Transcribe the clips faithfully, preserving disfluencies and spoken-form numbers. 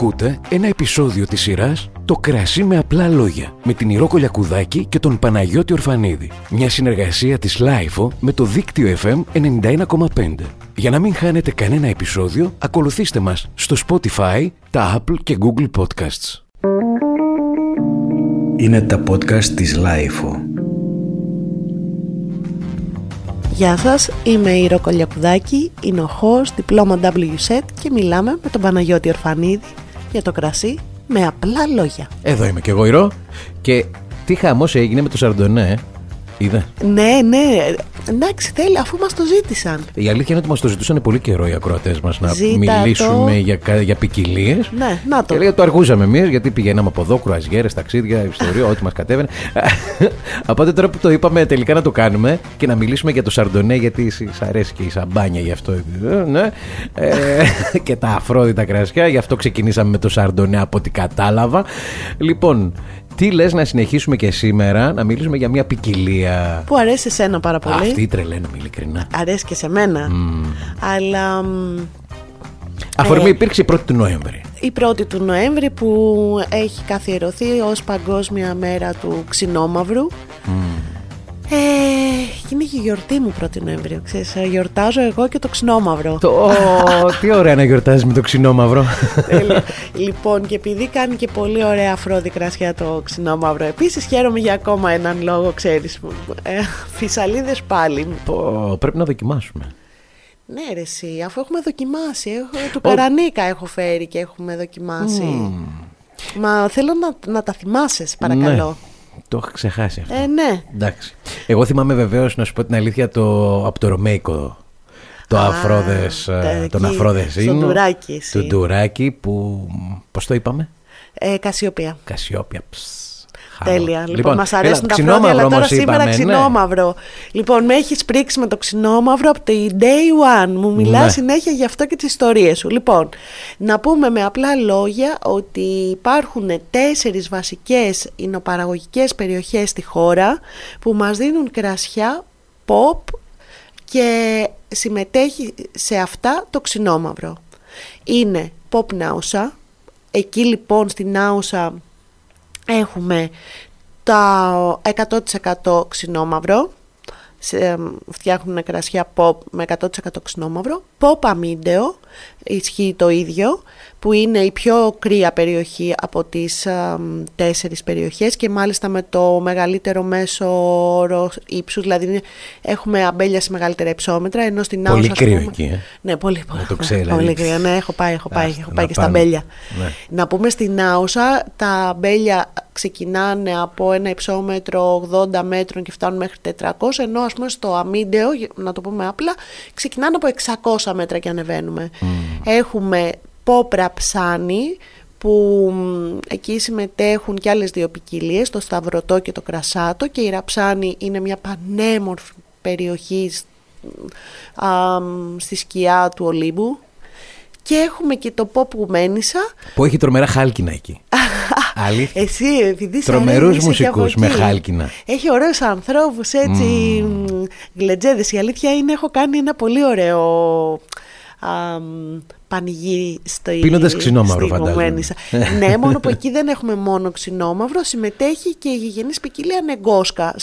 Ακούτε ένα επεισόδιο της σειράς «Το κρασί με απλά λόγια» με την Ηρώ Κολιακουδάκη και τον Παναγιώτη Ορφανίδη. Μια συνεργασία της ΛΑΙΦΟ με το δίκτυο εφ εμ ενενήντα ένα κόμμα πέντε. Για να μην χάνετε κανένα επεισόδιο, ακολουθήστε μας στο Spotify, τα Apple και Google Podcasts. Είναι τα podcast της ΛΑΙΦΟ. Γεια σας, είμαι η Ηρώ Κολιακουδάκη, είναι ο host, διπλώμα ντάμπλιου σετ και μιλάμε με τον Παναγιώτη Ορφανίδη για το κρασί με απλά λόγια. Εδώ είμαι και εγώ, Ηρώ, και τι χαμός έγινε με το Σαρντονέ, είδα. Ναι, ναι, εντάξει, θέλει, αφού μας το ζήτησαν. Η αλήθεια είναι ότι μας το ζητούσαν πολύ καιρό οι ακροατές μας να Ζήτα μιλήσουμε το... για, για ποικιλίες. Ναι, να το. Και λέει, το αργούσαμε εμείς, γιατί πηγαίναμε από εδώ, κρουαζιέρες, ταξίδια, ιστορία, ό,τι μας κατέβαινε. Οπότε τώρα που το είπαμε τελικά να το κάνουμε και να μιλήσουμε για το Σαρντονέ, γιατί σας αρέσει και η σαμπάνια γι' αυτό. Ναι, ε, και τα αφρόδιτα κρασιά, γι' αυτό ξεκινήσαμε με το Σαρντονέ από ό,τι κατάλαβα. Λοιπόν. Τι λες να συνεχίσουμε και σήμερα να μιλήσουμε για μια ποικιλία που αρέσει εσένα πάρα πολύ. Αυτή τρελαίνομαι ειλικρινά. Αρέσει και σε μένα. Mm. Αλλά. Αφορμή ε, υπήρξε η πρώτη του Νοέμβρη. Η πρώτη του Νοέμβρη που έχει καθιερωθεί ως Παγκόσμια Μέρα του Ξινόμαυρου. Mm. Ε, είναι και η γιορτή μου πρώτη Νοεμβρίου. Ξέρεις, γιορτάζω εγώ και το Ξινόμαυρο. Το, τι ωραία να γιορτάζεις με το Ξινόμαυρο. Λοιπόν, και επειδή κάνει και πολύ ωραία αφρόδη κρασιά το Ξινόμαυρο, επίσης χαίρομαι για ακόμα έναν λόγο, ξέρεις. Ε, φυσαλίδες πάλι. Το, πρέπει να δοκιμάσουμε. Ναι, ρε εσύ, αφού έχουμε δοκιμάσει. Έχω, του Καρανίκα έχω φέρει και έχουμε δοκιμάσει. Mm. Μα θέλω να, να τα θυμάσαι, παρακαλώ. Ναι. Το έχω ξεχάσει αυτό. Ε, ναι. Εντάξει. Εγώ θυμάμαι βεβαίως, να σου πω την αλήθεια, το, από το Ρωμαϊκό. Το Α, αφρόδες, τα, τον αφρόδες ύμνο. Τον ντουράκι. Τον ντουράκι που. Πώς το είπαμε, ε, Κασιόπια. Κασιόπια. Τέλεια. Λοιπόν, λοιπόν μας αρέσουν τα αφρόδια, αλλά τώρα σήμερα είπαμε, Ξινόμαυρο. Ναι. Λοιπόν, με έχεις πρίξει με το Ξινόμαυρο από τη ντέι ουάν. Μου μιλάς, ναι, συνέχεια γι' αυτό και τις ιστορίες σου. Λοιπόν, να πούμε με απλά λόγια ότι υπάρχουν τέσσερις βασικές ινοπαραγωγικές περιοχές στη χώρα που μας δίνουν κρασιά, pop, και συμμετέχει σε αυτά το Ξινόμαυρο. Είναι pop Νάουσα. Εκεί λοιπόν στην Νάουσα έχουμε τα εκατό τοις εκατό ξινόμαυρο, φτιάχνουν κρασιά pop με εκατό τοις εκατό ξινόμαυρο. Pop αμίντεο, ισχύει το ίδιο, που είναι η πιο κρύα περιοχή από τις α, τέσσερις περιοχές και μάλιστα με το μεγαλύτερο μέσο όρο ύψους, δηλαδή έχουμε αμπέλια σε μεγαλύτερα υψόμετρα, ενώ στην Νάουσα... Πολύ κρύο εκεί, ε? Ναι, πολύ, πολύ, το ξέρω, πολύ κρύο, ναι, έχω πάει, έχω πάει, έχω πάει και στα αμπέλια. Ναι. Να πούμε, στην Νάουσα τα αμπέλια ξεκινάνε από ένα υψόμετρο ογδόντα μέτρων και φτάνουν μέχρι τετρακόσια, ενώ ας πούμε στο αμίντεο, να το πούμε απλά, ξεκινάνε από εξακόσια μέτρα και ανεβαίνουμε. Mm. Έχουμε πόπρα ψάνι, που εκεί συμμετέχουν και άλλες δύο ποικιλίες, το σταυρωτό και το κρασάτο, και η ραψάνι είναι μια πανέμορφη περιοχή α, στη σκιά του Ολύμπου. Και έχουμε και το pop Γκουμένισσα, που έχει τρομερά χάλκινα εκεί. Αλήθεια. Εσύ, επειδή τρομερούς μουσικούς με χάλκινα. Έχει ωραίους ανθρώπους, έτσι, mm. γλεντζέδες. Η αλήθεια είναι, έχω κάνει ένα πολύ ωραίο α, πανηγύρι στο ίδιο. Πίνοντας ξινόμαυρο, φαντάζομαι. Ναι, μόνο που εκεί δεν έχουμε μόνο ξινόμαυρο, συμμετέχει και η γηγενής ποικιλία νεγκόσκα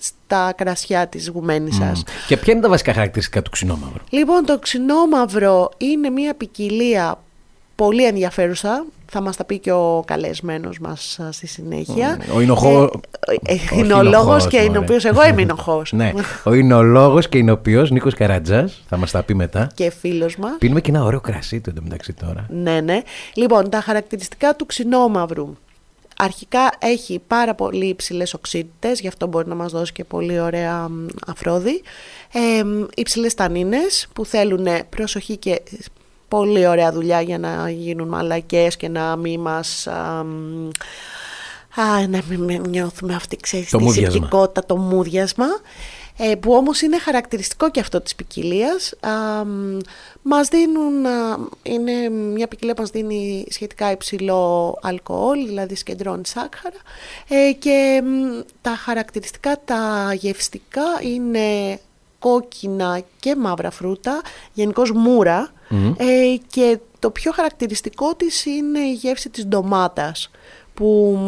στα κρασιά της Γκουμένισσας. Mm. Και ποια είναι τα βασικά χαρακτηριστικά του ξινόμαυρου? Λοιπόν, το ξινόμαυρο είναι μια ποικιλία πολύ ενδιαφέρουσα. Θα μας τα πει και ο καλεσμένος μας στη συνέχεια. Mm. Ο εινοχο... ε, ε, εινολόγος και εινοποιός. Εγώ είμαι εινοχός. Ναι. Ο εινολόγος και εινοποιός Νίκος Καρατζάς θα μας τα πει μετά. Και φίλος μας. Πίνουμε και ένα ωραίο κρασί του εντωμεταξύ τώρα. Ναι, ναι. Λοιπόν, τα χαρακτηριστικά του ξινόμαυρου. Αρχικά έχει πάρα πολύ υψηλές οξύτητες, γι' αυτό μπορεί να μας δώσει και πολύ ωραία αφρόδη. Ε, υψηλές τανίνες που θέλουν προσοχή και πολύ ωραία δουλειά για να γίνουν μαλακές και να μην μας... Α, α, να μην νιώθουμε αυτή, ξέρεις, τη συμπτικότητα, το μούδιασμα. Ε, που όμως είναι χαρακτηριστικό και αυτό της ποικιλίας. Α, μας δίνουν, α, είναι μια ποικιλία που μας δίνει σχετικά υψηλό αλκοόλ, δηλαδή συγκεντρώνει σάκχαρα, ε, και μ, τα χαρακτηριστικά τα γευστικά είναι κόκκινα και μαύρα φρούτα, γενικώς μούρα, mm. ε, και Το πιο χαρακτηριστικό της είναι η γεύση της ντομάτας, που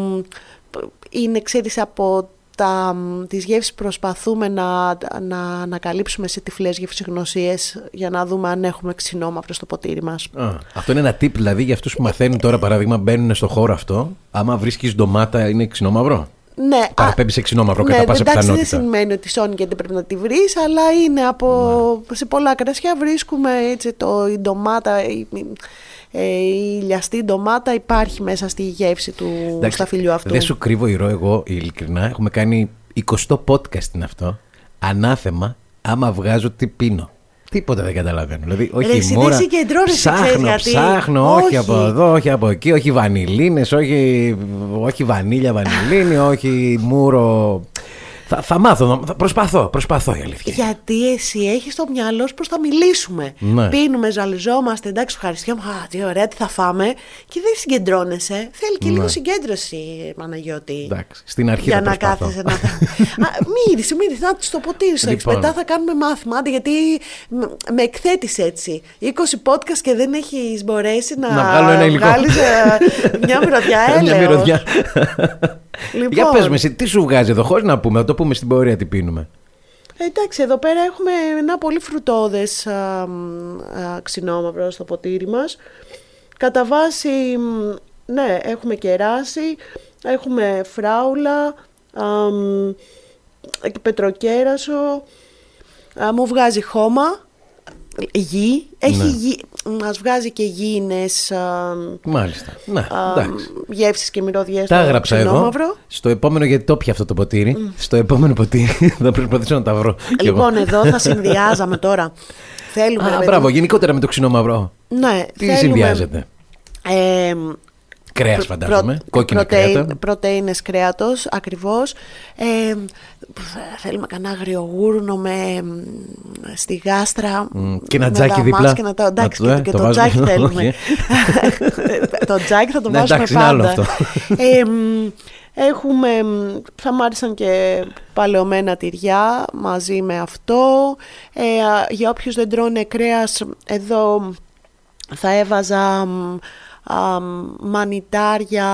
είναι, ξέρεις, από τα, τις γεύσεις προσπαθούμε να, να ανακαλύψουμε σε τυφλές γευσηγνωσίες για να δούμε αν έχουμε ξινόμαυρο στο ποτήρι μας. Α, αυτό είναι ένα tip δηλαδή για αυτούς που μαθαίνουν τώρα, παράδειγμα, μπαίνουν στο χώρο αυτό. Άμα βρίσκεις ντομάτα, είναι ξινόμαυρο. Ναι, παραπέμπει σε ξινόμαυρο, ναι, κατά πάσα πιθανότητα. Εντάξει, δεν σημαίνει ότι σώνει και δεν πρέπει να τη βρεις, αλλά είναι από. Ναι. Σε πολλά κρασιά βρίσκουμε έτσι το, η ντομάτα, η, η λιαστή ντομάτα υπάρχει μέσα στη γεύση του εντάξει, σταφυλιού αυτού. Δεν σου κρύβω, Ηρώ, εγώ ειλικρινά. Έχουμε κάνει είκοσι podcast είναι αυτό. Ανάθεμα, άμα βγάζω τι πίνω. Τίποτα δεν καταλαβαίνω. Δηλαδή, όχι Ρεξι, μόρα, ψάχνω, ψάχνω, όχι. όχι από εδώ, όχι από εκεί, όχι βανιλίνες, όχι, όχι βανίλια βανιλίνη, όχι μούρο. Θα, θα μάθω, θα προσπαθώ, προσπαθώ η αλήθεια. Γιατί εσύ έχεις στο μυαλό σου πως θα μιλήσουμε. Ναι. Πίνουμε, ζαλιζόμαστε, εντάξει, ευχαριστούμε, α, τι ωραία, τι θα φάμε. Και δεν συγκεντρώνεσαι. Θέλει και ναι. λίγο συγκέντρωση, Παναγιώτη. Εντάξει, στην αρχή για θα να κάθεσαι να. Μύρισε, μύρισε, να τους το ποτίσω. Λοιπόν. Μετά θα κάνουμε μάθημα. Άντε, γιατί με εκθέτεις έτσι. είκοσι podcast και δεν έχεις μπορέσει να, να βγάλω ένα υλικό. Βγάλεις μια μυρωδιά, έλεος. Λοιπόν. Για πες με εσύ, τι σου βγάζει εδώ, χωρίς να πούμε, να το πούμε στην πορεία τι πίνουμε. Εντάξει, εδώ πέρα έχουμε ένα πολύ φρουτόδες α, α, ξινόμαυρο στο ποτήρι μας. Κατά βάση, ναι, έχουμε κεράσι, έχουμε φράουλα, α, πετροκέρασο, α, μου βγάζει χώμα, γη, έχει ναι. γη. Μας βγάζει και γήινες μάλιστα. Ναι, γεύσεις και μυρωδιές. Τα έγραψα εδώ. Στο επόμενο, γιατί το πιάω αυτό το ποτήρι. Mm. Στο επόμενο ποτήρι θα προσπαθήσω να τα βρω. Λοιπόν, εδώ θα συνδυάζαμε τώρα. Θέλουμε. Α, μπράβο, γενικότερα με το ξινόμαυρο. Ναι, τι θέλουμε, συνδυάζεται. Ε, κρέας, φαντάζομαι. Προ, κόκκινο κρέατο. Πρωτεΐνες κρέατος, ακριβώς. Ε, θέλουμε κανένα αγριογούρνο με, στη γάστρα. Mm, και ένα τζάκι δίπλα. Και να τα, εντάξει, να, και, ε, και το, το τζάκι θέλουμε. Το τζάκι θα το ναι, βάζουμε εντάξει, πάντα. Είναι άλλο αυτό. Ε, έχουμε, θα μ' άρεσαν και παλαιωμένα τυριά μαζί με αυτό. Ε, για όποιους δεν τρώνε κρέας, εδώ θα έβαζα... Uh, μανιτάρια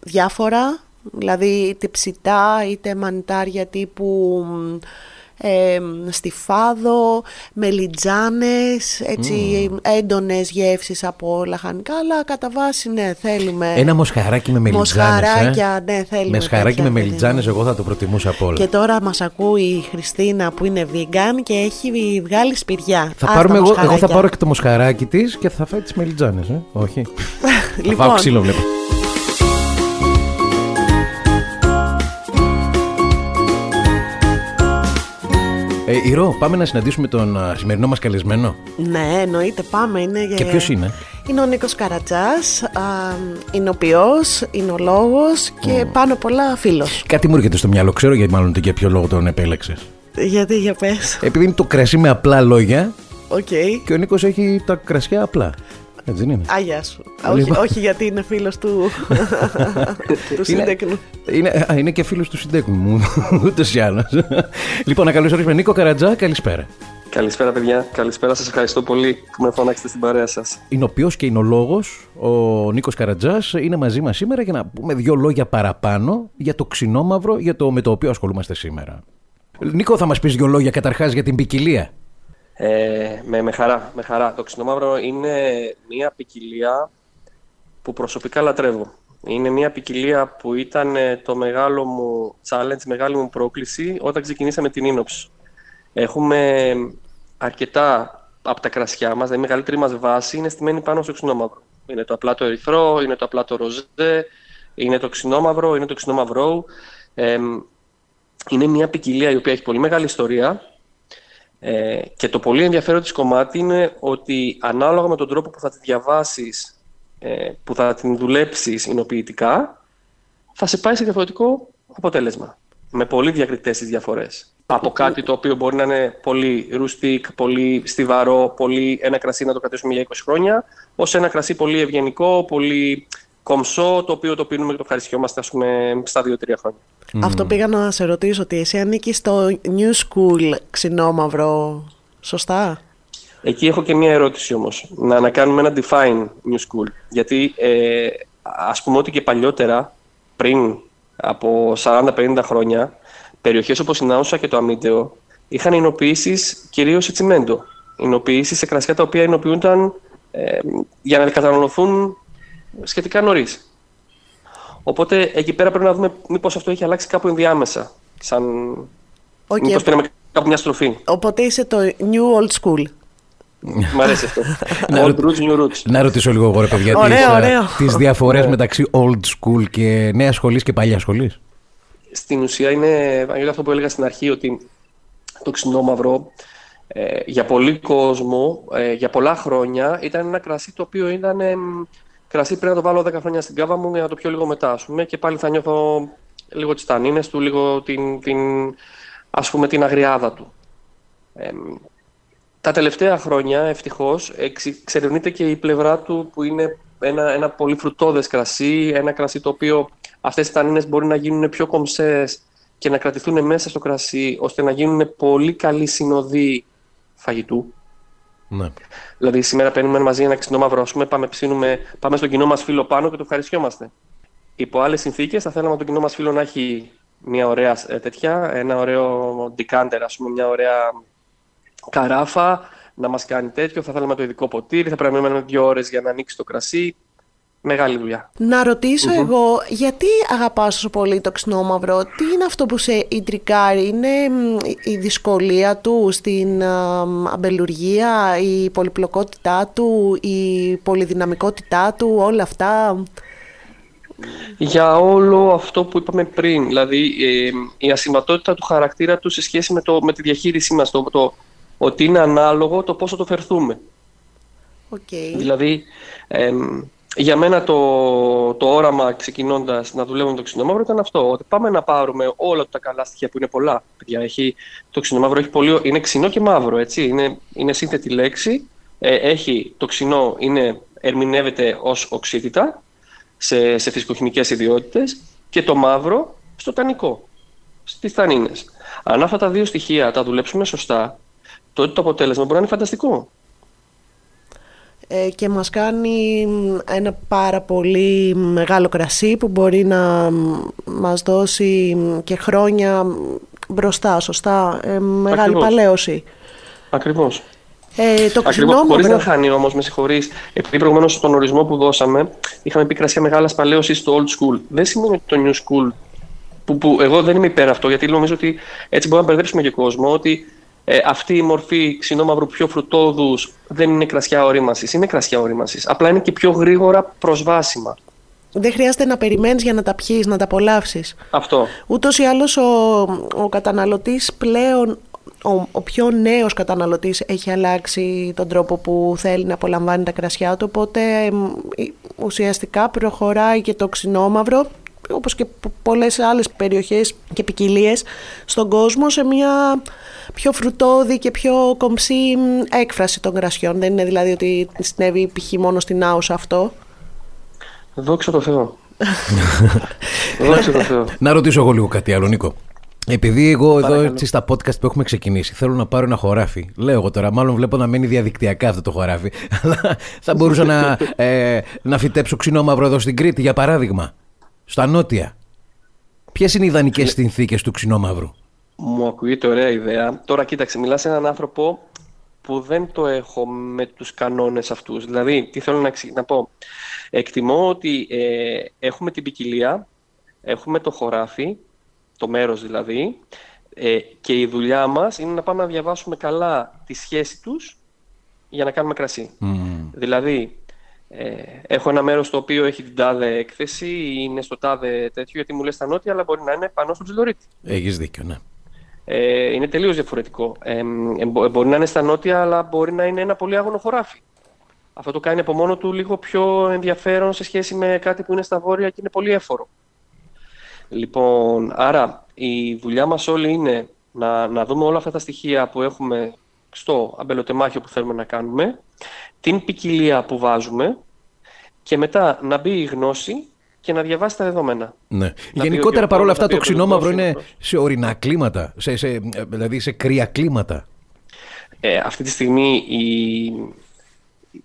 διάφορα, δηλαδή είτε ψητά είτε μανιτάρια τύπου ε, στιφάδο, μελιτζάνες, έτσι mm. έντονες γεύσεις από λαχανικά, αλλά κατά βάση ναι, θέλουμε. Ένα μοσχαράκι με μελιτζάνες. Μοσχαράκια, ε? ναι, θέλουμε. Μοσχαράκι με μελιτζάνες, εγώ θα το προτιμούσα από όλα. Και τώρα μας ακούει η Χριστίνα που είναι vegan και έχει βγάλει σπηριά. Θα πάρουμε εγώ, εγώ θα πάρω και το μοσχαράκι της και θα φάει τις μελιτζάνες, ε? Όχι. Λοιπόν. Θα φάω ξύλο, βλέπω. Ε, Ηρώ, πάμε να συναντήσουμε τον α, σημερινό μας καλεσμένο. Ναι, εννοείται, πάμε. Είναι, και ποιος είναι? Είναι ο Νίκος Καρατζάς, α, είναι ο ποιός, είναι ο λόγος και mm. πάνω πολλά φίλος. Κάτι μου έρχεται στο μυαλό, ξέρω γιατί μάλλον για ποιο λόγο τον επέλεξες. Γιατί, για πες. Επειδή είναι το κρασί με απλά λόγια okay. και ο Νίκος έχει τα κρασιά απλά. Έτσι είναι. Αγιά σου. Λοιπόν. Όχι, όχι γιατί είναι φίλος του, του συντέκνου. Είναι, είναι, είναι και φίλος του συντέκνου μου, ούτως ή άλλως. Λοιπόν, να καλωσορίσουμε Νίκο Καρατζά, καλησπέρα. Καλησπέρα, παιδιά. Καλησπέρα, σας ευχαριστώ πολύ που με φωνάξετε στην παρέα σας. Είναι ο ποιός και είναι ο λόγος, ο Νίκος Καρατζάς είναι μαζί μας σήμερα για να πούμε δύο λόγια παραπάνω για το ξινόμαυρο για το, με το οποίο ασχολούμαστε σήμερα. Νίκο, θα μας πεις δύο λόγια καταρχάς για την ποικιλία. Ε, με, με, χαρά, με χαρά. Το ξινόμαυρο είναι μια ποικιλία που προσωπικά λατρεύω. Είναι μια ποικιλία που ήταν το μεγάλο μου challenge, μεγάλη μου πρόκληση όταν ξεκινήσαμε την Oenops. Έχουμε αρκετά από τα κρασιά μας, δηλαδή η μεγαλύτερη μας βάση είναι στημένη πάνω στο ξινόμαυρο. Είναι το απλά το ερυθρό, είναι το απλά το ροζέ, είναι το ξινόμαυρο, είναι το ξινόμαυρό. Ε, είναι μια ποικιλία η οποία έχει πολύ μεγάλη ιστορία. Ε, και το πολύ ενδιαφέρον της κομμάτι είναι ότι ανάλογα με τον τρόπο που θα τη διαβάσεις, ε, που θα την δουλέψεις εινοποιητικά, θα σε πάει σε διαφορετικό αποτέλεσμα. Με πολύ διακριτές τις διαφορές. Από κάτι το οποίο μπορεί να είναι πολύ ρουστικ, πολύ στιβαρό, πολύ ένα κρασί να το κρατήσουμε για είκοσι χρόνια, ως ένα κρασί πολύ ευγενικό, πολύ κομψό, το οποίο το πίνουμε και το ευχαριστιόμαστε, ας πούμε, στα δύο τρία χρόνια. Mm. Αυτό πήγα να σε ρωτήσω, ότι εσύ ανήκεις στο New School ξινόμαυρο, σωστά? Εκεί έχω και μία ερώτηση όμως. Να, να κάνουμε ένα define new school. Γιατί ε, ας πούμε ότι και παλιότερα, πριν από σαράντα πενήντα χρόνια, περιοχές όπως η Νάουσα και το Αμίντεο είχαν εινοποιήσεις κυρίως σε τσιμέντο. Εινοποιήσεις σε κρασιά τα οποία εινοποιούνταν ε, για να καταναλωθούν σχετικά νωρίς. Οπότε εκεί πέρα πρέπει να δούμε μήπως αυτό έχει αλλάξει κάπου ενδιάμεσα. Σαν... Okay. Μήπως πήραμε κάπου μια στροφή. Οπότε είσαι το new old school. Μ' αρέσει αυτό. Old roots, new roots. Να ρωτήσω λίγο εγώ, ρε παιδιά, τις διαφορές μεταξύ old school και νέα σχολής και παλιά σχολής. Στην ουσία είναι αυτό που έλεγα στην αρχή, ότι το Ξινόμαυρο ε, για πολύ κόσμο, ε, για πολλά χρόνια, ήταν ένα κρασί το οποίο ήταν ε, κρασί πριν να το βάλω δέκα χρόνια στην κάβα μου για να το πιω λίγο μετά, ας πούμε, και πάλι θα νιώθω λίγο τις τανίνες του, λίγο την, την, ας πούμε, την αγριάδα του. Ε, τα τελευταία χρόνια, ευτυχώς, εξερευνείται και η πλευρά του που είναι ένα, ένα πολύ φρουτόδες κρασί, ένα κρασί το οποίο αυτές οι τανίνες μπορεί να γίνουν πιο κομψές και να κρατηθούν μέσα στο κρασί, ώστε να γίνουν πολύ καλοί συνοδοί φαγητού. Ναι. Δηλαδή, σήμερα παίρνουμε μαζί ένα ξινόμαυρο, ας πούμε, πάμε, ψήνουμε, πάμε στον κοινό μας φίλο πάνω και το ευχαριστιόμαστε. Υπό άλλες συνθήκες, θα θέλαμε τον κοινό μας φίλο να έχει μια ωραία τέτοια, ένα ωραίο ντικάντερ, ας πούμε, μια ωραία καράφα, να μας κάνει τέτοιο. Θα θέλαμε το ειδικό ποτήρι, θα πρέπει να μένουμε δύο ώρες για να ανοίξει το κρασί. Μεγάλη δουλειά. Να ρωτήσω mm-hmm. εγώ, γιατί αγαπάς τόσο πολύ το ξινόμαυρο, τι είναι αυτό που σε ιντρικάρει, είναι η δυσκολία του στην αμπελουργία, η πολυπλοκότητά του, η πολυδυναμικότητά του, όλα αυτά? Για όλο αυτό που είπαμε πριν, δηλαδή ε, η ασυμβατότητα του χαρακτήρα του σε σχέση με, το, με τη διαχείρισή μας, το, το, ότι είναι ανάλογο το πώς θα το φερθούμε. Okay. Δηλαδή... Ε, για μένα το, το όραμα ξεκινώντας να δουλεύουμε το ξινόμαυρο ήταν αυτό, ότι πάμε να πάρουμε όλα τα καλά στοιχεία που είναι πολλά. Παιδιά, έχει, το ξινόμαυρο έχει πολύ, είναι ξινό και μαύρο, έτσι, είναι, είναι σύνθετη λέξη. Ε, έχει, το ξινό είναι, ερμηνεύεται ως οξύτητα σε, σε φυσικοχημικές ιδιότητες και το μαύρο στο τανικό, στις τανίνες. Αν αυτά τα δύο στοιχεία τα δουλέψουμε σωστά, τότε το αποτέλεσμα μπορεί να είναι φανταστικό. Και μας κάνει ένα πάρα πολύ μεγάλο κρασί που μπορεί να μας δώσει και χρόνια μπροστά, σωστά, ε, μεγάλη Ακριβώς. παλαίωση. Ακριβώς. Ε, το Ακριβώς, χωρίς να χάνει όμως, με συγχωρείς, επειδή προηγουμένως στον ορισμό που δώσαμε, είχαμε πει κρασιά μεγάλας παλαίωσης στο old school. Δεν σημαίνει ότι το new school, που, που εγώ δεν είμαι υπέρ αυτό, γιατί νομίζω ότι έτσι μπορούμε να μπερδέψουμε και κόσμο, ότι Ε, αυτή η μορφή ξινόμαυρου πιο φρουτόδους δεν είναι κρασιά ορίμασης. Είναι κρασιά ορίμασης. Απλά είναι και πιο γρήγορα προσβάσιμα. Δεν χρειάζεται να περιμένεις για να τα πιείς, να τα απολαύσεις. Αυτό. Ούτως ή άλλως ο, ο καταναλωτής πλέον, ο, ο πιο νέος καταναλωτής έχει αλλάξει τον τρόπο που θέλει να απολαμβάνει τα κρασιά του. Οπότε ε, ουσιαστικά προχωράει και το ξινόμαυρο, όπως και πολλές άλλες περιοχές και ποικιλίες στον κόσμο, σε μια πιο φρουτόδη και πιο κομψή έκφραση των κρασιών. Δεν είναι δηλαδή ότι συνέβη π.χ. μόνο στην Άουσα αυτό. Δόξα τω Θεώ. Δόξα τω Θεώ. Να ρωτήσω εγώ λίγο κάτι άλλο, Νίκο. Επειδή εγώ εδώ έτσι, στα podcast που έχουμε ξεκινήσει, θέλω να πάρω ένα χωράφι. Λέω εγώ τώρα, μάλλον βλέπω να μένει διαδικτυακά αυτό το χωράφι. Αλλά θα μπορούσα να, ε, να φυτέψω ξινόμαυρο εδώ στην Κρήτη, για παράδειγμα. Στα νότια. Ποιες είναι οι ιδανικές συνθήκες του ξινόμαυρου? Μου ακούγεται ωραία ιδέα. Τώρα κοίταξε, μιλάς σε έναν άνθρωπο που δεν το έχω με τους κανόνες αυτούς. Δηλαδή, τι θέλω να, να πω. Εκτιμώ ότι ε, έχουμε την ποικιλία, έχουμε το χωράφι, το μέρος δηλαδή, ε, και η δουλειά μας είναι να πάμε να διαβάσουμε καλά τη σχέση τους για να κάνουμε κρασί. Mm. Δηλαδή, Ε, έχω ένα μέρος το οποίο έχει την τάδε έκθεση ή είναι στο τάδε τέτοιο, γιατί μου λες τα νότια, αλλά μπορεί να είναι πάνω στο ψιλορίτι. Έχεις δίκιο, ναι. Ε, είναι τελείως διαφορετικό. Ε, μπορεί να είναι στα νότια, αλλά μπορεί να είναι ένα πολύ άγωνο χωράφι. Αυτό το κάνει από μόνο του λίγο πιο ενδιαφέρον σε σχέση με κάτι που είναι στα βόρεια και είναι πολύ έφορο. Λοιπόν, άρα η δουλειά μας όλη είναι να, να δούμε όλα αυτά τα στοιχεία που έχουμε στο αμπελοτεμάχιο που θέλουμε να κάνουμε, την ποικιλία που βάζουμε και μετά να μπει η γνώση και να διαβάσει τα δεδομένα. Ναι. Γενικότερα παρόλα αυτά το ξινόμαυρο είναι σε ορεινά κλίματα, σε, σε, δηλαδή σε κρύα κλίματα. Ε, αυτή τη στιγμή οι,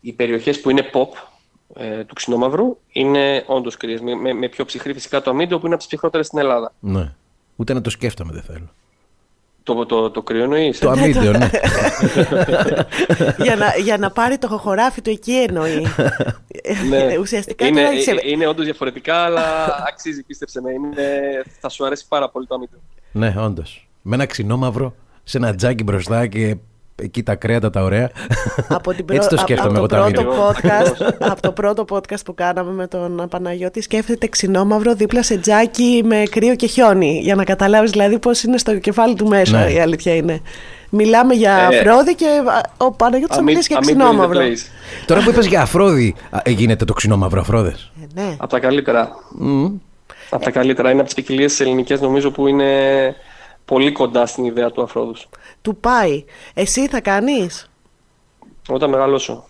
οι περιοχές που είναι pop ε, του Ξινόμαυρου είναι όντως κρύες. Με, με πιο ψυχρή φυσικά το Αμίντο, που είναι από τις ψυχρότερες στην Ελλάδα. Ναι. Ούτε να το σκέφτομαι δεν θέλω. Το, το, το κρύο εννοείς. Το αμύντεο, ναι. για, να, για να πάρει το χοχοράφι του εκεί εννοεί. Ναι. Ουσιαστικά είναι, τώρα... είναι, είναι όντως διαφορετικά, αλλά αξίζει, πίστεψε με. Είναι, θα σου αρέσει πάρα πολύ το αμύντεο. Ναι, όντως. Με ένα ξινόμαυρο, σε ένα τζάκι μπροστά και εκεί τα κρέατα τα ωραία. Από την προ... Έτσι το σκέφτομαι από, από, το πρώτο podcast, από το πρώτο podcast που κάναμε με τον Παναγιώτη, σκέφτεται ξινόμαυρο δίπλα σε τζάκι με κρύο και χιόνι. Για να καταλάβεις δηλαδή πώς είναι στο κεφάλι του μέσα, ναι. Η αλήθεια είναι. Μιλάμε για ε, Αφρόδη και ο Παναγιώτης θα μιλήσει για ξινόμαυρο. Τώρα που είπες για Αφρόδη, γίνεται το ξινόμαυρο Αφρόδες. Ε, ναι. Από τα καλύτερα. Mm. Από τα καλύτερα. Είναι από τις ποικιλίες ελληνικές, νομίζω, που είναι... πολύ κοντά στην ιδέα του Αφρόδους. Του πάει. Εσύ θα κάνεις? Όταν μεγαλώσω.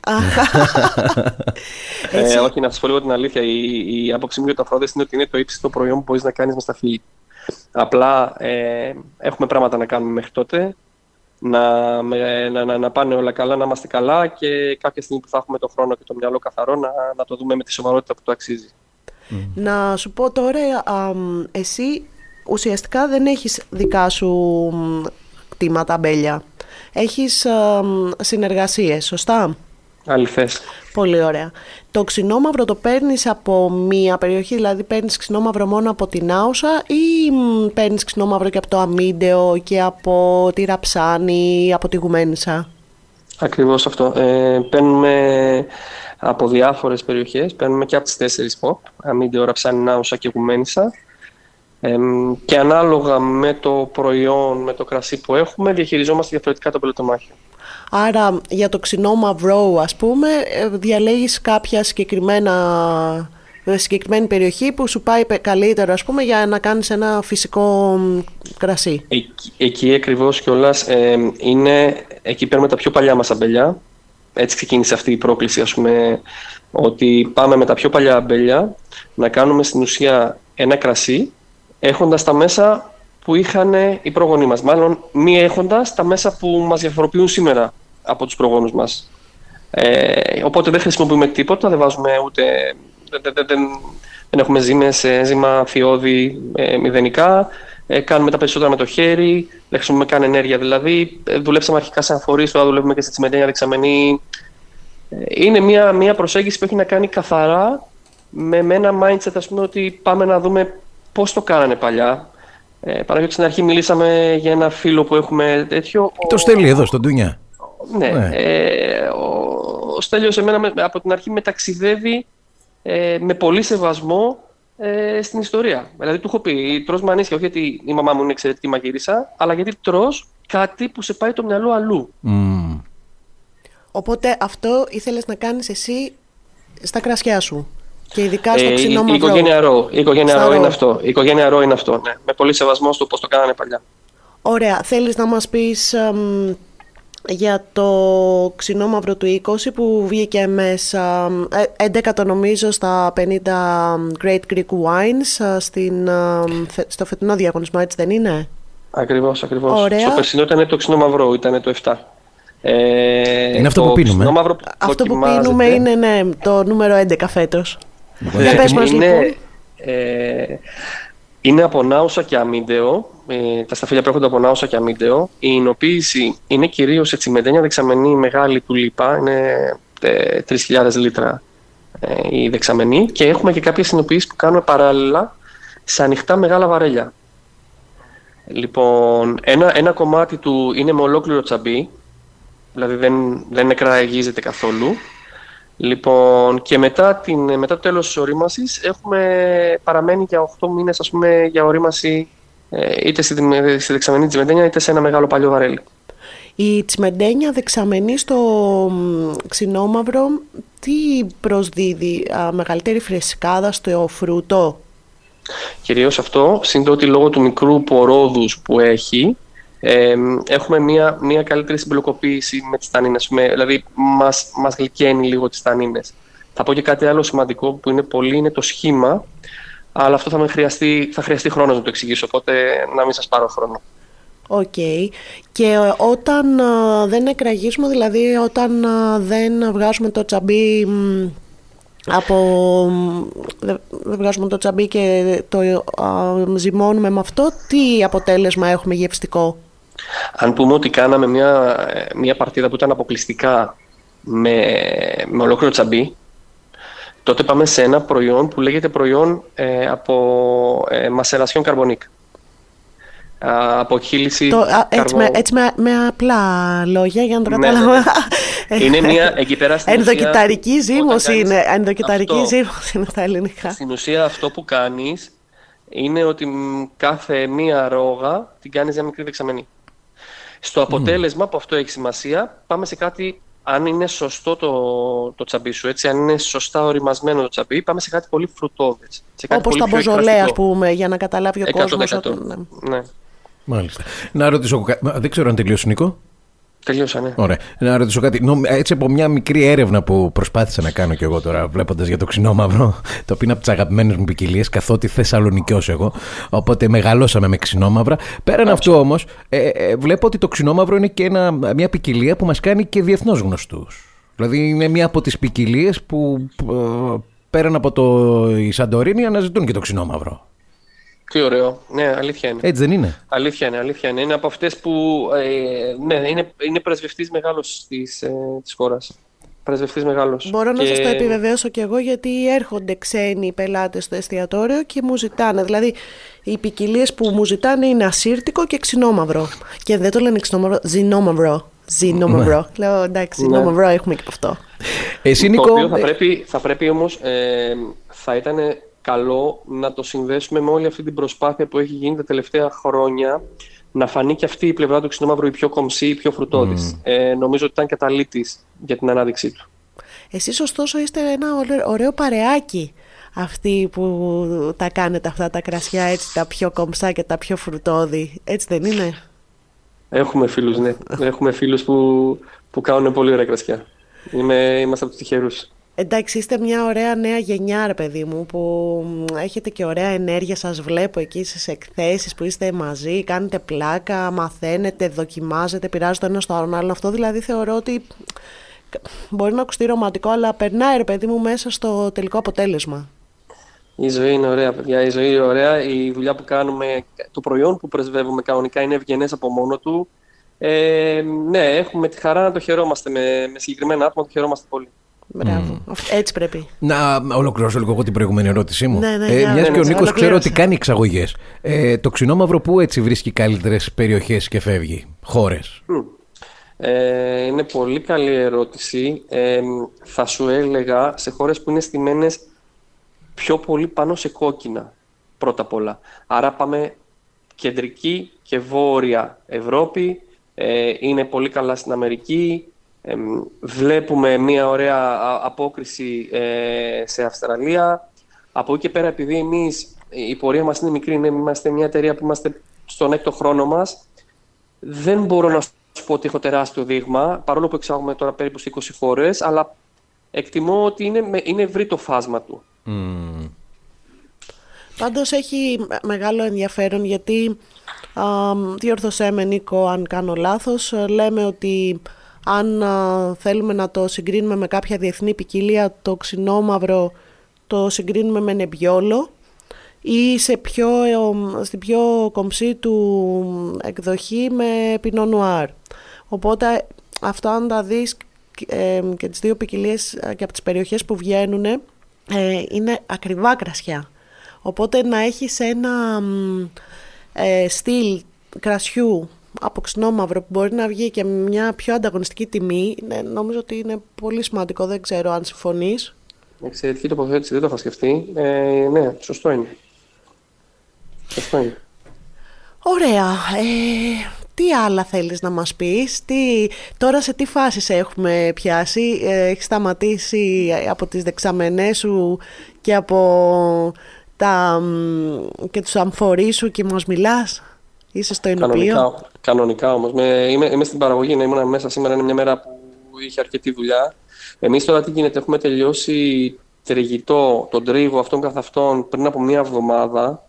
ε, όχι, να σας πω λίγο την αλήθεια. Η, η άποψή μου για το Αφρόδες είναι ότι είναι το ύψιστο προϊόν που μπορείς να κάνεις μες τα φύλλη. Απλά ε, έχουμε πράγματα να κάνουμε μέχρι τότε. Να, με, να, να, να πάνε όλα καλά, να είμαστε καλά και κάποια στιγμή που θα έχουμε το χρόνο και το μυαλό καθαρό να, να το δούμε με τη σοβαρότητα που το αξίζει. Mm. Να σου πω τώρα, α, εσύ... ουσιαστικά δεν έχεις δικά σου κτήματα, αμπέλια. Έχεις α, συνεργασίες, σωστά? Αληθές. Πολύ ωραία. Το ξινόμαυρο το παίρνεις από μία περιοχή, δηλαδή παίρνεις ξινόμαυρο μόνο από την Άουσα ή παίρνεις ξινόμαυρο και από το Αμίντεο και από τη Ραψάνη, από τη Γουμένισσα? Ακριβώς αυτό. Ε, παίρνουμε από διάφορες περιοχές, παίρνουμε και από τις τέσσερις pop, Αμίντεο, Ραψάνη, Άουσα και Γουμένισσα. Ε, και ανάλογα με το προϊόν, με το κρασί που έχουμε, διαχειριζόμαστε διαφορετικά το πελετομάχιο. Άρα για το ξινόμαυρο, ας πούμε, διαλέγεις κάποια συγκεκριμένα, συγκεκριμένη περιοχή που σου πάει καλύτερο, ας πούμε, για να κάνεις ένα φυσικό κρασί. Ε, εκεί ακριβώς κιόλας ε, είναι, εκεί παίρνουμε τα πιο παλιά μας αμπελιά. Έτσι ξεκίνησε αυτή η πρόκληση, ας πούμε, ότι πάμε με τα πιο παλιά αμπελιά να κάνουμε στην ουσία ένα κρασί έχοντας τα μέσα που είχαν οι προγονείς μας. Μάλλον μη έχοντας τα μέσα που μας διαφοροποιούν σήμερα από τους προγόνους μας. Ε, οπότε δεν χρησιμοποιούμε τίποτα, δεν βάζουμε ούτε... Δεν, δεν, δεν, δεν έχουμε ζύμες, ένζημα, θειώδη, ε, μηδενικά. Ε, κάνουμε τα περισσότερα με το χέρι, δεν χρησιμοποιούμε καν ενέργεια. Δηλαδή, ε, δουλέψαμε αρχικά σε αμφορείς, τώρα δουλεύουμε και σε τσιμεντένια, δεξαμενή. Ε, είναι μια, μια προσέγγιση που έχει να κάνει καθαρά με, με ένα mindset, ας πούμε, ότι πάμε να δούμε πώς το κάνανε παλιά. Ε, Παραγωγή, στην αρχή μιλήσαμε για ένα φίλο που έχουμε τέτοιο. Το ο... Στέλιο εδώ, στον Τούνια. Ναι. ναι. Ε, ο ο Στέλιος εμένα από την αρχή με ταξιδεύει ε, με πολύ σεβασμό ε, στην ιστορία. Δηλαδή, του έχω πει, τρως μανίσια, όχι γιατί η μαμά μου είναι εξαιρετική μαγείρισα, αλλά γιατί τρως κάτι που σε πάει το μυαλό αλλού. Mm. Οπότε αυτό ήθελες να κάνεις εσύ στα κρασιά σου. Και ειδικά στο ξινόμαυρο. Η οικογένεια Ρο. Η οικογένεια Ρο είναι αυτό. Η οικογένεια Ρο είναι αυτό. Ναι. Με πολύ σεβασμό στο πώς το κάνανε παλιά. Ωραία. Θέλεις να μας πεις εμ, για το ξινόμαυρο του είκοσι που βγήκε μέσα εμ, έντεκα νομίζω στα πενήντα Great Greek Wines στην, εμ, στο φετινό διαγωνισμό, έτσι δεν είναι? Ακριβώς, ακριβώς. Ωραία. Στο περσινό ήταν το ξινόμαυρο, ήταν το εφτά. Ε, είναι αυτό που πίνουμε. Που αυτό που πίνουμε είναι ναι, το νούμερο έντεκα φέτος. Ε, πες μας, είναι, λοιπόν. ε, είναι από Νάουσα και Αμίντεο. Ε, τα σταφύλια προέρχονται από Νάουσα και Αμίντεο. Η εινοποίηση είναι κυρίως σε τσιμεντένια δεξαμενή μεγάλη του λίπα. Είναι ε, τρεις χιλιάδες λίτρα ε, η δεξαμενή. Και έχουμε και κάποιες εινοποίησεις που κάνουμε παράλληλα σε ανοιχτά μεγάλα βαρέλια. Λοιπόν, ένα, ένα κομμάτι του είναι με ολόκληρο τσαμπί. Δηλαδή δεν, δεν νεκραγίζεται καθόλου. Λοιπόν, και μετά, την, μετά το τέλος της ορίμασης έχουμε παραμένει για οκτώ μήνες, ας πούμε, για ορίμαση είτε στη, στη δεξαμενή τσιμεντένια είτε σε ένα μεγάλο παλιό βαρέλι. Η τσιμεντένια δεξαμενή στο ξινόμαυρο τι προσδίδει? Α, μεγαλύτερη φρεσκάδα στο φρούτο? Κυρίως αυτό, σύντομα ότι λόγω του μικρού πορόδους που έχει, Ε, έχουμε μία, μία καλύτερη συμπλοκοποίηση με τις τανίνες, με, δηλαδή μας, μας γλυκαίνει λίγο τις τανίνες. Θα πω και κάτι άλλο σημαντικό που είναι πολύ, είναι το σχήμα, αλλά αυτό θα, με χρειαστεί, θα χρειαστεί χρόνος να το εξηγήσω, οπότε να μην σας πάρω χρόνο. Οκ. Okay. Και όταν α, δεν εκραγίσουμε, δηλαδή όταν α, δεν βγάζουμε το τσαμπί από... δεν βγάζουμε το τσαμπί και το α, ζυμώνουμε με αυτό, τι αποτέλεσμα έχουμε γευστικό? Αν πούμε ότι κάναμε μια, μια παρτίδα που ήταν αποκλειστικά με, με ολόκληρο τσαμπί, τότε πάμε σε ένα προϊόν που λέγεται προϊόν ε, από ε, μασερασιόν καρμπονίκ. Αποχύληση καρβόνου. Έτσι με, με απλά λόγια για να το καταλάβω. Ναι, ναι. Είναι μια εκεί πέρα στην ενδοκυταρική ζύμωση είναι. Ενδοκυταρική ζύμωση είναι στα ελληνικά. Στην ουσία αυτό που κάνεις είναι ότι κάθε μία ρόγα την κάνεις μια μικρή δεξαμενή. Στο αποτέλεσμα mm. που αυτό έχει σημασία, πάμε σε κάτι, αν είναι σωστό το, το τσαμπί σου, έτσι, αν είναι σωστά οριμασμένο το τσαμπί, πάμε σε κάτι πολύ φρουτώδες. Όπως τα μποζολέ, ας πούμε, για να καταλάβει ο κόσμος. Όταν... ναι. Μάλιστα. Να ρωτήσω κάτι. Δεν ξέρω αν τελείωσε, Νίκο. Τελείωσα, ναι. Ωραία. Να ρωτήσω κάτι. Έτσι, από μια μικρή έρευνα που προσπάθησα να κάνω κι εγώ τώρα, βλέποντας για το Ξινόμαυρο, το οποίο είναι από τις αγαπημένες μου ποικιλίες, καθότι Θεσσαλονικιός εγώ. Οπότε μεγαλώσαμε με Ξινόμαυρα. Πέραν αυτού όμως, ε, ε, βλέπω ότι το Ξινόμαυρο είναι και ένα, μια ποικιλία που μας κάνει και διεθνώς γνωστούς. Δηλαδή, είναι μια από τις ποικιλίες που ε, πέραν από το η Σαντορίνη αναζητούν και το Ξινόμαυρο. Τι ωραίο. Ναι, αλήθεια είναι. Έτσι δεν είναι? Αλήθεια είναι, αλήθεια είναι. Είναι από αυτές που ε, ναι, είναι, είναι πρεσβευτής μεγάλος της, ε, της χώρας. Πρεσβευτής μεγάλος. Μπορώ και... να σας το επιβεβαιώσω κι εγώ, γιατί έρχονται ξένοι πελάτες στο εστιατόριο και μου ζητάνε. Δηλαδή, οι ποικιλίες που μου ζητάνε είναι ασύρτικο και ξινόμαυρο. Και δεν το λένε ξινόμαυρο, ζινόμαυρο. Ξινόμαυρο. Ναι. Λέω εντάξει, ξινόμαυρο, ναι. Έχουμε και από αυτό. Εσύ, Νίκο... Το οποίο θα πρέπει, θα πρέπει όμως, ε, θα ήταν... καλό να το συνδέσουμε με όλη αυτή την προσπάθεια που έχει γίνει τα τελευταία χρόνια να φανεί και αυτή η πλευρά του ξινόμαυρου, η πιο κομψή, η πιο φρουτώδης. Mm. Ε, νομίζω ότι ήταν καταλήτης για την ανάδειξή του. Εσείς ωστόσο είστε ένα ωραίο παρεάκι αυτοί που τα κάνετε αυτά τα κρασιά, έτσι, τα πιο κομψά και τα πιο φρουτώδη. Έτσι δεν είναι? Έχουμε φίλους, ναι. Έχουμε φίλους που, που κάνουν πολύ ωραία κρασιά. Είμαι, είμαστε από τους τυχερούς. Εντάξει, είστε μια ωραία νέα γενιά, ρε παιδί μου, που έχετε και ωραία ενέργεια. Σας βλέπω εκεί στις εκθέσεις που είστε μαζί, κάνετε πλάκα, μαθαίνετε, δοκιμάζετε, πειράζετε ένα στο άλλον. Αυτό δηλαδή θεωρώ ότι μπορεί να ακουστεί ρομαντικό, αλλά περνάει, ρε παιδί μου, μέσα στο τελικό αποτέλεσμα. Η ζωή είναι ωραία, παιδιά. Η ζωή είναι ωραία. Η δουλειά που κάνουμε, το προϊόν που πρεσβεύουμε κανονικά είναι ευγενές από μόνο του. Ε, ναι, έχουμε τη χαρά να το χαιρόμαστε. Με, με συγκεκριμένα άτομα το χαιρόμαστε πολύ. Μπράβο. Mm. Έτσι πρέπει. Να ολοκληρώσω λίγο εγώ την προηγούμενη ερώτησή μου. Ναι, ναι, ε, μιας ναι, και ο Νίκος ξέρω ότι κάνει εξαγωγές. Ε, το ξινόμαυρο που έτσι βρίσκει καλύτερες περιοχές και φεύγει, χώρες? Mm. Ε, είναι πολύ καλή ερώτηση. Ε, θα σου έλεγα σε χώρες που είναι στημένες πιο πολύ πάνω σε κόκκινα πρώτα απ' όλα. Άρα πάμε κεντρική και βόρεια Ευρώπη. Ε, είναι πολύ καλά στην Αμερική. Ε, βλέπουμε μια ωραία απόκριση ε, σε Αυστραλία. Από εκεί και πέρα, επειδή εμείς η πορεία μας είναι μικρή, ναι, είμαστε μια εταιρεία που είμαστε στον έκτο χρόνο μας, δεν μπορώ να σου πω ότι έχω τεράστιο δείγμα, παρόλο που εξάγουμε τώρα περίπου σε είκοσι χώρες, αλλά εκτιμώ ότι είναι, είναι ευρύ το φάσμα του. Mm. Πάντως έχει μεγάλο ενδιαφέρον, γιατί διόρθωσέ με, Νίκο, αν κάνω λάθος, λέμε ότι αν α, θέλουμε να το συγκρίνουμε με κάποια διεθνή ποικιλία, το ξινόμαυρο το συγκρίνουμε με νεμπιόλο ή σε πιο, ε, στην πιο κομψή του εκδοχή με πινό νουάρ. Οπότε αυτό αν τα δεις ε, και τις δύο ποικιλίες και από τις περιοχές που βγαίνουν, ε, είναι ακριβά κρασιά. Οπότε να έχεις ένα ε, στυλ κρασιού από ξινόμαυρο που μπορεί να βγει και μια πιο ανταγωνιστική τιμή, ναι, νομίζω ότι είναι πολύ σημαντικό. Δεν ξέρω αν συμφωνείς. Εξαιρετική τοποθέτηση, δεν το είχα σκεφτεί. Ε, ναι, σωστό είναι. Σωστό είναι. Ωραία. Ε, τι άλλα θέλεις να μας πεις? Τι, τώρα σε τι φάσεις έχουμε πιάσει? Ε, έχεις σταματήσει από τις δεξαμενές σου και από τα, και τους αμφορείς σου και μας μιλάς? Είσαι στο Ηνωπείο? Κανονικά όμως. Είμαι, είμαι στην παραγωγή, να ήμουν μέσα σήμερα. Είναι μια μέρα που είχε αρκετή δουλειά. Εμείς τώρα τι γίνεται? Έχουμε τελειώσει τριγητό, τον τρίγο αυτόν καθ' αυτόν πριν από μια εβδομάδα.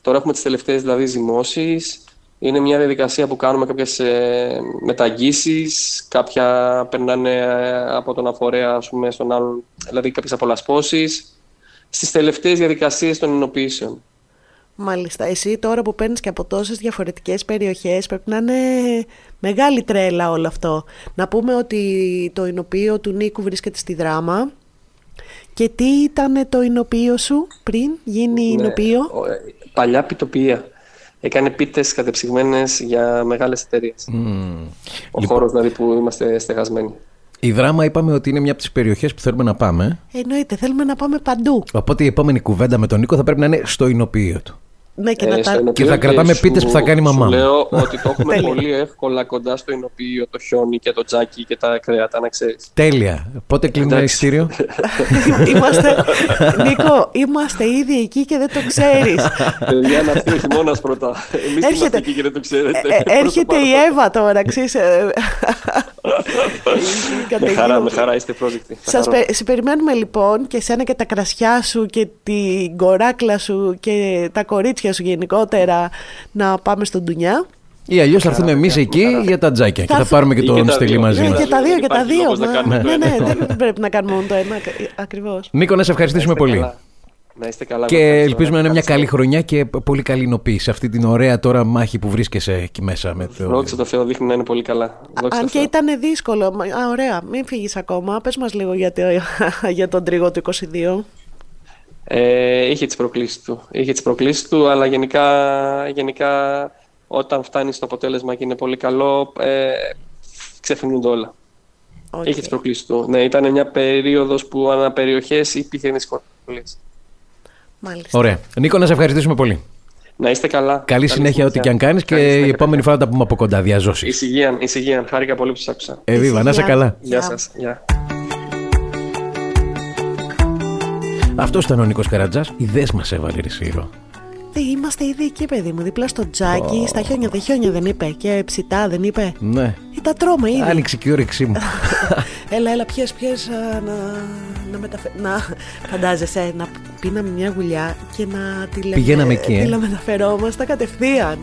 Τώρα έχουμε τις τελευταίες δηλαδή ζυμώσεις. είναι μια διαδικασία που κάνουμε κάποιες ε, μεταγγίσεις, κάποια περνάνε από τον αφορέα ας πούμε, στον άλλον, δηλαδή κάποιες απολασπώσεις, στις τελευταίες διαδικασίες των ενοποιήσεων. Μάλιστα. Εσύ τώρα που παίρνεις και από τόσες διαφορετικές περιοχές πρέπει να είναι μεγάλη τρέλα όλο αυτό. Να πούμε ότι το εινοποιείο του Νίκου βρίσκεται στη Δράμα. Και τι ήταν το εινοποιείο σου πριν γίνει εινοποιείο? Ναι, παλιά πιτοποιία. Έκανε πίτες κατεψυγμένες για μεγάλες εταιρείες. Mm. Ο λοιπόν... χώρος δηλαδή που είμαστε στεγασμένοι. Η Δράμα είπαμε ότι είναι μια από τις περιοχές που θέλουμε να πάμε. Εννοείται, θέλουμε να πάμε παντού. Οπότε η επόμενη κουβέντα με τον Νίκο θα πρέπει να είναι στο εινοποιείο του. Ναι, και, ε, να τα... και θα κρατάμε και πίτες σου, που θα κάνει η μαμά. Σου λέω ότι το έχουμε πολύ εύκολα κοντά στο εινοποιείο, το χιόνι και το τζάκι και τα κρέατα, να ξέρεις. Τέλεια. Πότε κλείνει το εισιτήριο? Είμαστε... Νίκο, είμαστε ήδη εκεί και δεν το ξέρεις. Παιδιά, να φτιάξει μόνο πρώτα. Εμείς είμαστε εκεί και δεν το ξέρετε. Έρχεται η Εύα τώρα, ξέρεις. Με χαρά, με χαρά, είστε πρόσδεκτοι. Σας περιμένουμε λοιπόν και σένα και τα κρασιά σου και την κοράκλα σου και τα κορίτσια σου γενικότερα να πάμε στον Ντουνιά. Ή αλλιώς θα έρθουμε εμείς εκεί χαρά. Για τα τζάκια θα... και θα πάρουμε και τον στυλί μαζί μας. Και τα δύο, και τα δύο. Ναι, ναι, δεν πρέπει να κάνουμε μόνο το ένα. Ακριβώς. Νίκο, να σε ευχαριστήσουμε πολύ. Καλά. Να είστε καλά. Και ελπίζουμε να είναι μια καλή χρονιά και πολύ καλή εινοποίηση. Αυτή την ωραία τώρα μάχη που βρίσκεσαι εκεί μέσα. Δόξα τω Θεώ, δείχνει να είναι πολύ καλά. Αν και ήταν δύσκολο. Α, ωραία, μην φύγεις ακόμα. Πες μας λίγο για τον τρίγο του είκοσι δύο. Ε, είχε τις προκλήσεις του, είχε τις προκλήσεις του, αλλά γενικά, γενικά όταν φτάνει στο αποτέλεσμα και είναι πολύ καλό, ε, ξεφύγονται όλα. Okay. Είχε τις προκλήσεις του. Ναι, ήταν μια περίοδος που αναπεριοχές υπήρχαν δυσκολίες. Μάλιστα. Ωραία. Νίκο, να σε ευχαριστήσουμε πολύ. Να είστε καλά. Καλή, Καλή συνέχεια ό,τι και αν κάνεις και η επόμενη καλά. φορά να τα πούμε από κοντά, διαζώσεις. Εις υγεία, εις υγεία. Χάρηκα πολύ που σας άκουσα. Εβίβα, να είσαι καλά. Γεια σας. Γεια. Αυτός ήταν ο Νίκος Καρατζάς. Ιδέες μας έβαλε η Ηρώ. Είμαστε ήδη εκεί, παιδί μου. Δίπλα στο τζάκι, oh. στα χιόνια. Δε χιόνια δεν είπε. Και ψητά δεν είπε. Ναι. Ή τα τρώμε ήδη. Άνοιξε και η όρεξή μου. Έλα, έλα, πιες, πιες. Να, να μεταφέρω. Να φαντάζεσαι να πίναμε μια γουλιά και να τη λέμε. Πηγαίναμε εκεί. Ε. Τηλεμεταφερόμαστε κατευθείαν.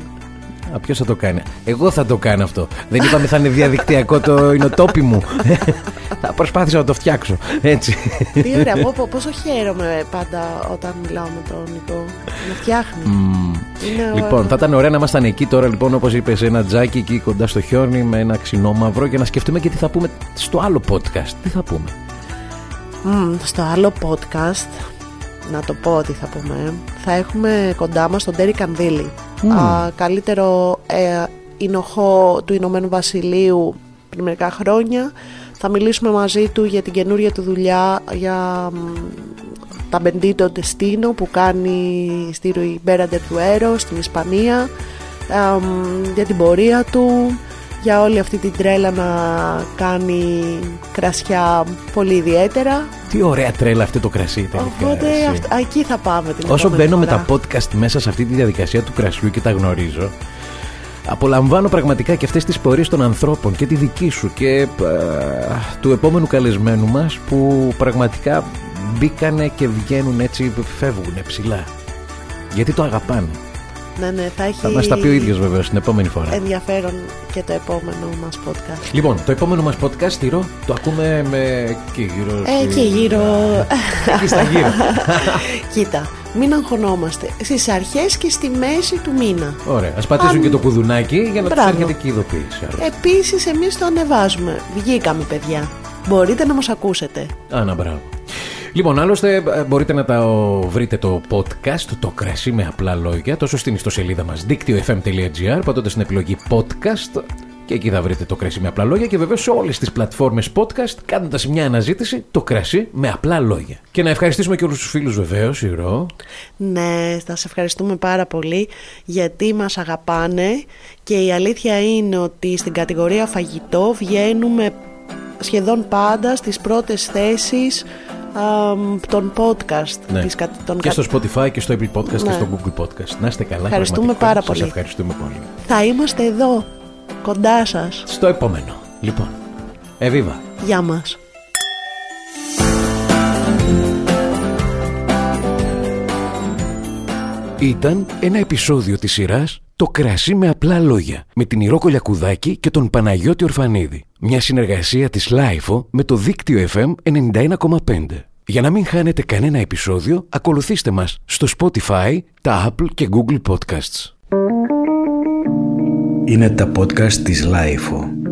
Α, ποιος θα το κάνει? Εγώ θα το κάνω αυτό. Δεν είπαμε θα είναι διαδικτυακό το εινοτόπι μου? Θα προσπάθησα να το φτιάξω. Έτσι. Τι ωραία, πω, πόσο χαίρομαι πάντα όταν μιλάω με τον Νικό. Να φτιάχνει. Mm. Είναι... Λοιπόν, θα ήταν ωραία να ήμασταν εκεί τώρα, λοιπόν, όπως είπες, ένα τζάκι εκεί κοντά στο χιόνι με ένα ξινόμαυρο και να σκεφτούμε και τι θα πούμε στο άλλο podcast. Τι θα πούμε. Mm, στο άλλο podcast, να το πω τι θα πούμε, θα έχουμε κοντά μας τον Τέρι Κανδύλη. Mm. Α, καλύτερο ε, εινοχό του Ηνωμένου Βασιλείου πριν μερικά χρόνια. Θα μιλήσουμε μαζί του για την καινούρια του δουλειά, για τα Bendito Destino που κάνει στη Ribera del Duero στην Ισπανία, ε, για την πορεία του, για όλη αυτή την τρέλα να κάνει κρασιά πολύ ιδιαίτερα. Τι ωραία τρέλα αυτό το κρασί τελικά. Οπότε αυ- εκεί θα πάμε την όσο μπαίνω φορά. Με τα podcast μέσα σε αυτή τη διαδικασία του κρασιού και τα γνωρίζω, απολαμβάνω πραγματικά και αυτές τις πορείες των ανθρώπων και τη δική σου και α, του επόμενου καλεσμένου μας που πραγματικά μπήκανε και βγαίνουν έτσι, φεύγουνε ψηλά. Γιατί το αγαπάνε. Ναι, ναι, θα, έχει... θα μας τα πει ο ίδιος βεβαίως την επόμενη φορά. Ενδιαφέρον και το επόμενο μας podcast. Λοιπόν, το επόμενο μας podcast, Ηρώ, το ακούμε με... και γύρω... Ε, και γύρω... Εκεί στα γύρω. Κοίτα, μην αγχωνόμαστε. Στις αρχές και στη μέση του μήνα. Ωραία, ας πατήσουν Αν... και το κουδουνάκι για να τους έρχεται και η ειδοποίηση. Επίσης, εμείς το ανεβάζουμε. Βγήκαμε, παιδιά. Μπορείτε να μας ακούσετε. Άνα, μπράβο. Λοιπόν, άλλωστε μπορείτε να τα βρείτε το podcast, το κρασί με απλά λόγια, τόσο στην ιστοσελίδα μας δίκτυο εφ εμ τελεία τζι άρ, πατώντας στην επιλογή podcast και εκεί θα βρείτε το κρασί με απλά λόγια και βεβαίως σε όλες τις πλατφόρμες podcast, κάνοντας μια αναζήτηση, το κρασί με απλά λόγια. Και να ευχαριστήσουμε και όλους τους φίλους βεβαίως, Ηρώ. Ναι, θα σε ευχαριστούμε πάρα πολύ γιατί μας αγαπάνε και η αλήθεια είναι ότι στην κατηγορία φαγητό βγαίνουμε σχεδόν πάντα στις πρώτες θέσεις τον podcast ναι. της, τον και στο Spotify και στο Apple Podcasts ναι. και στο Google Podcasts. Να είστε καλά. Ευχαριστούμε πάρα πολύ. Σας ευχαριστούμε πολύ. Θα είμαστε εδώ κοντά σας στο επόμενο. Λοιπόν, εβίβα. Γεια μας. Ήταν ένα επεισόδιο της σειράς Το κρασί με απλά λόγια, με την Ηρώ Κολιακουδάκη και τον Παναγιώτη Ορφανίδη. Μια συνεργασία της ΛΑΙΦΟ με το δίκτυο εφ εμ ενενήντα ένα κόμμα πέντε. Για να μην χάνετε κανένα επεισόδιο, ακολουθήστε μας στο Spotify, τα Apple και Google Podcasts. Είναι τα podcast της ΛΑΙΦΟ.